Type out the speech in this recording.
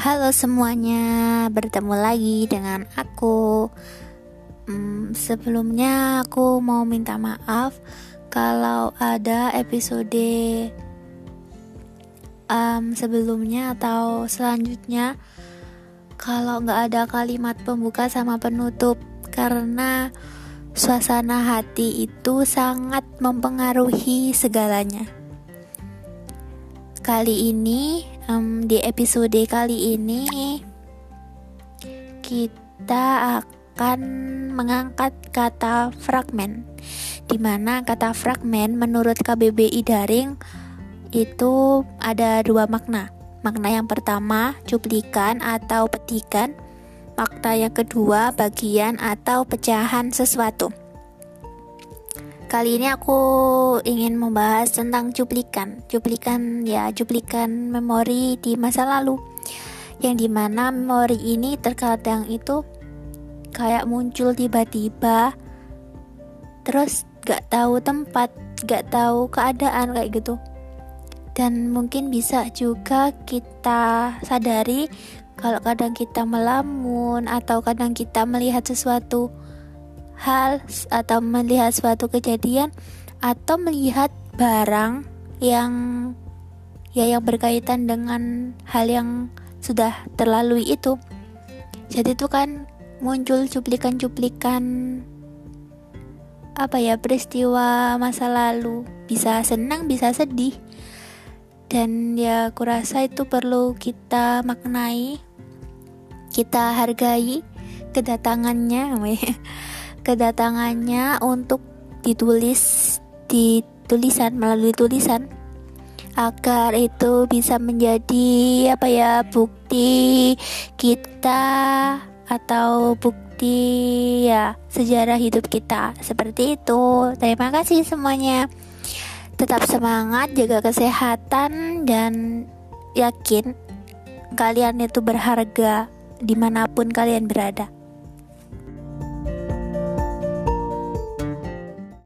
Halo semuanya, bertemu lagi dengan aku. Sebelumnya aku mau minta maaf kalau ada episode sebelumnya atau selanjutnya kalau nggak ada kalimat pembuka sama penutup, karena suasana hati itu sangat mempengaruhi segalanya. Kali ini, di episode kali ini kita akan mengangkat kata fragmen, dimana kata fragmen menurut KBBI daring itu ada dua makna. Makna yang pertama cuplikan atau petikan, makna yang kedua bagian atau pecahan sesuatu. Kali ini aku ingin membahas tentang cuplikan memori di masa lalu, yang dimana memori ini terkadang itu kayak muncul tiba-tiba, terus gak tahu tempat, gak tahu keadaan kayak gitu. Dan mungkin bisa juga kita sadari kalau kadang kita melamun atau kadang kita melihat sesuatu hal atau melihat suatu kejadian atau melihat barang yang berkaitan dengan hal yang sudah terlalui itu. Jadi itu kan muncul cuplikan-cuplikan peristiwa masa lalu, bisa senang bisa sedih, dan ya kurasa itu perlu kita maknai, kita hargai kedatangannya untuk ditulis di tulisan, melalui tulisan, agar itu bisa menjadi bukti kita atau bukti sejarah hidup kita. Seperti itu. Terima kasih semuanya. Tetap semangat, jaga kesehatan, dan yakin kalian itu berharga dimanapun kalian berada.